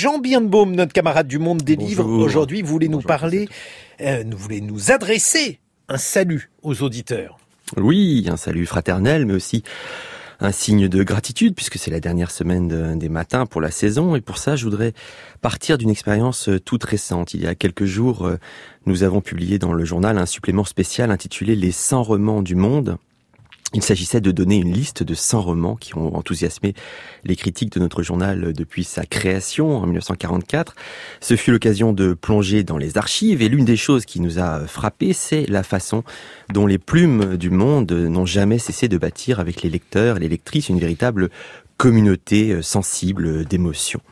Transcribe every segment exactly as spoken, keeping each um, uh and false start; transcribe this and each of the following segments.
Jean Birnbaum, notre camarade du Monde des Bonjour. Livres. Aujourd'hui, vous voulez Bonjour, nous parler, euh, vous voulez nous adresser un salut aux auditeurs. Oui, un salut fraternel, mais aussi un signe de gratitude, puisque c'est la dernière semaine de, des matins pour la saison. Et pour ça, je voudrais partir d'une expérience toute récente. Il y a quelques jours, euh, nous avons publié dans le journal un supplément spécial intitulé « Les cent romans du monde ». Il s'agissait de donner une liste de cent romans qui ont enthousiasmé les critiques de notre journal depuis sa création en mille neuf cent quarante-quatre. Ce fut l'occasion de plonger dans les archives et l'une des choses qui nous a frappé, c'est la façon dont les plumes du monde n'ont jamais cessé de bâtir avec les lecteurs et les lectrices une véritable communauté sensible d'émotions.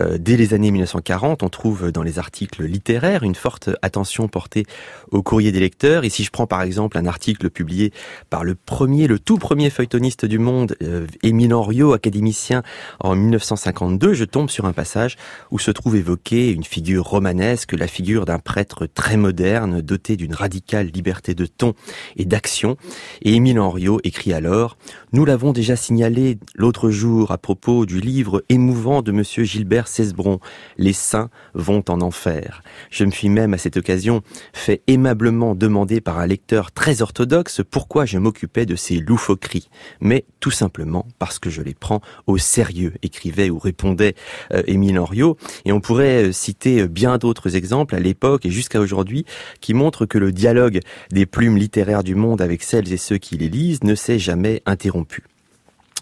Euh, dès les années mille neuf cent quarante, on trouve dans les articles littéraires une forte attention portée au courrier des lecteurs. Et si je prends par exemple un article publié par le premier, le tout premier feuilletoniste du monde, euh, Émile Henriot, académicien en mille neuf cent cinquante-deux, je tombe sur un passage où se trouve évoquée une figure romanesque, la figure d'un prêtre très moderne, doté d'une radicale liberté de ton et d'action. Et Émile Henriot écrit alors « Nous l'avons déjà signalé l'autre jour à propos du livre émouvant de monsieur Gilbert Cesbron, Les saints vont en enfer. Je me suis même à cette occasion fait aimablement demander par un lecteur très orthodoxe pourquoi je m'occupais de ces loufoqueries. Mais tout simplement parce que je les prends au sérieux, écrivait ou répondait euh, Émile Henriot. Et on pourrait citer bien d'autres exemples à l'époque et jusqu'à aujourd'hui qui montrent que le dialogue des plumes littéraires du monde avec celles et ceux qui les lisent ne s'est jamais interrompu.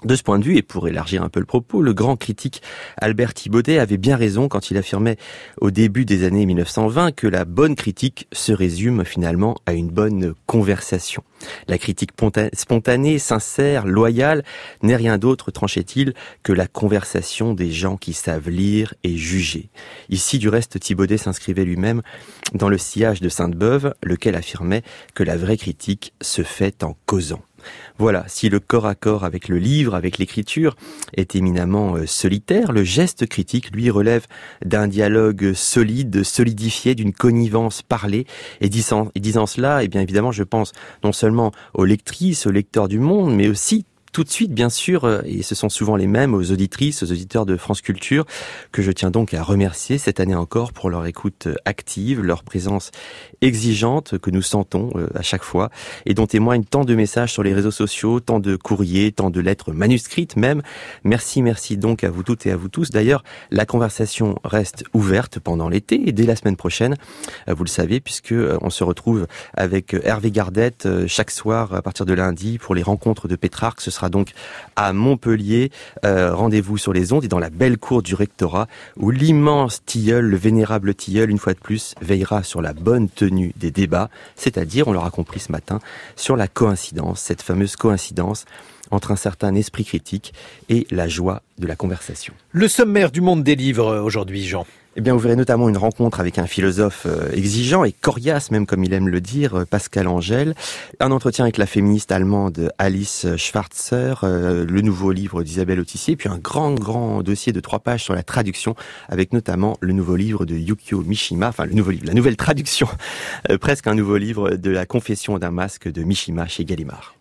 De ce point de vue, et pour élargir un peu le propos, le grand critique Albert Thibaudet avait bien raison quand il affirmait au début des années mille neuf cent vingt que la bonne critique se résume finalement à une bonne conversation. La critique spontanée, sincère, loyale n'est rien d'autre, tranchait-il, que la conversation des gens qui savent lire et juger. Ici, du reste, Thibaudet s'inscrivait lui-même dans le sillage de Sainte-Beuve, lequel affirmait que la vraie critique se fait en causant. Voilà, si le corps à corps avec le livre, avec l'écriture, est éminemment solitaire, le geste critique, lui, relève d'un dialogue solide, solidifié, d'une connivence parlée. Et disant, et disant cela, et bien évidemment, je pense non seulement aux lectrices, aux lecteurs du monde, mais aussi tout de suite, bien sûr, et ce sont souvent les mêmes, aux auditrices, aux auditeurs de France Culture, que je tiens donc à remercier cette année encore pour leur écoute active, leur présence exigeante que nous sentons à chaque fois, et dont témoignent tant de messages sur les réseaux sociaux, tant de courriers, tant de lettres manuscrites même. Merci, merci donc à vous toutes et à vous tous. D'ailleurs, la conversation reste ouverte pendant l'été, et dès la semaine prochaine, vous le savez, puisque on se retrouve avec Hervé Gardette chaque soir à partir de lundi pour les rencontres de Pétrarque. Ce sera donc à Montpellier, euh, rendez-vous sur les ondes et dans la belle cour du rectorat où l'immense tilleul, le vénérable tilleul, une fois de plus, veillera sur la bonne tenue des débats, c'est-à-dire, on l'aura compris ce matin, sur la coïncidence, cette fameuse coïncidence entre un certain esprit critique et la joie de la conversation. Le sommaire du Monde des Livres aujourd'hui, Jean. Eh bien, vous verrez notamment une rencontre avec un philosophe exigeant et coriace, même comme il aime le dire, Pascal Engel. Un entretien avec la féministe allemande Alice Schwarzer, le nouveau livre d'Isabelle Autissier, puis un grand, grand dossier de trois pages sur la traduction, avec notamment le nouveau livre de Yukio Mishima, enfin le nouveau livre, la nouvelle traduction, presque un nouveau livre de la Confession d'un masque de Mishima chez Gallimard.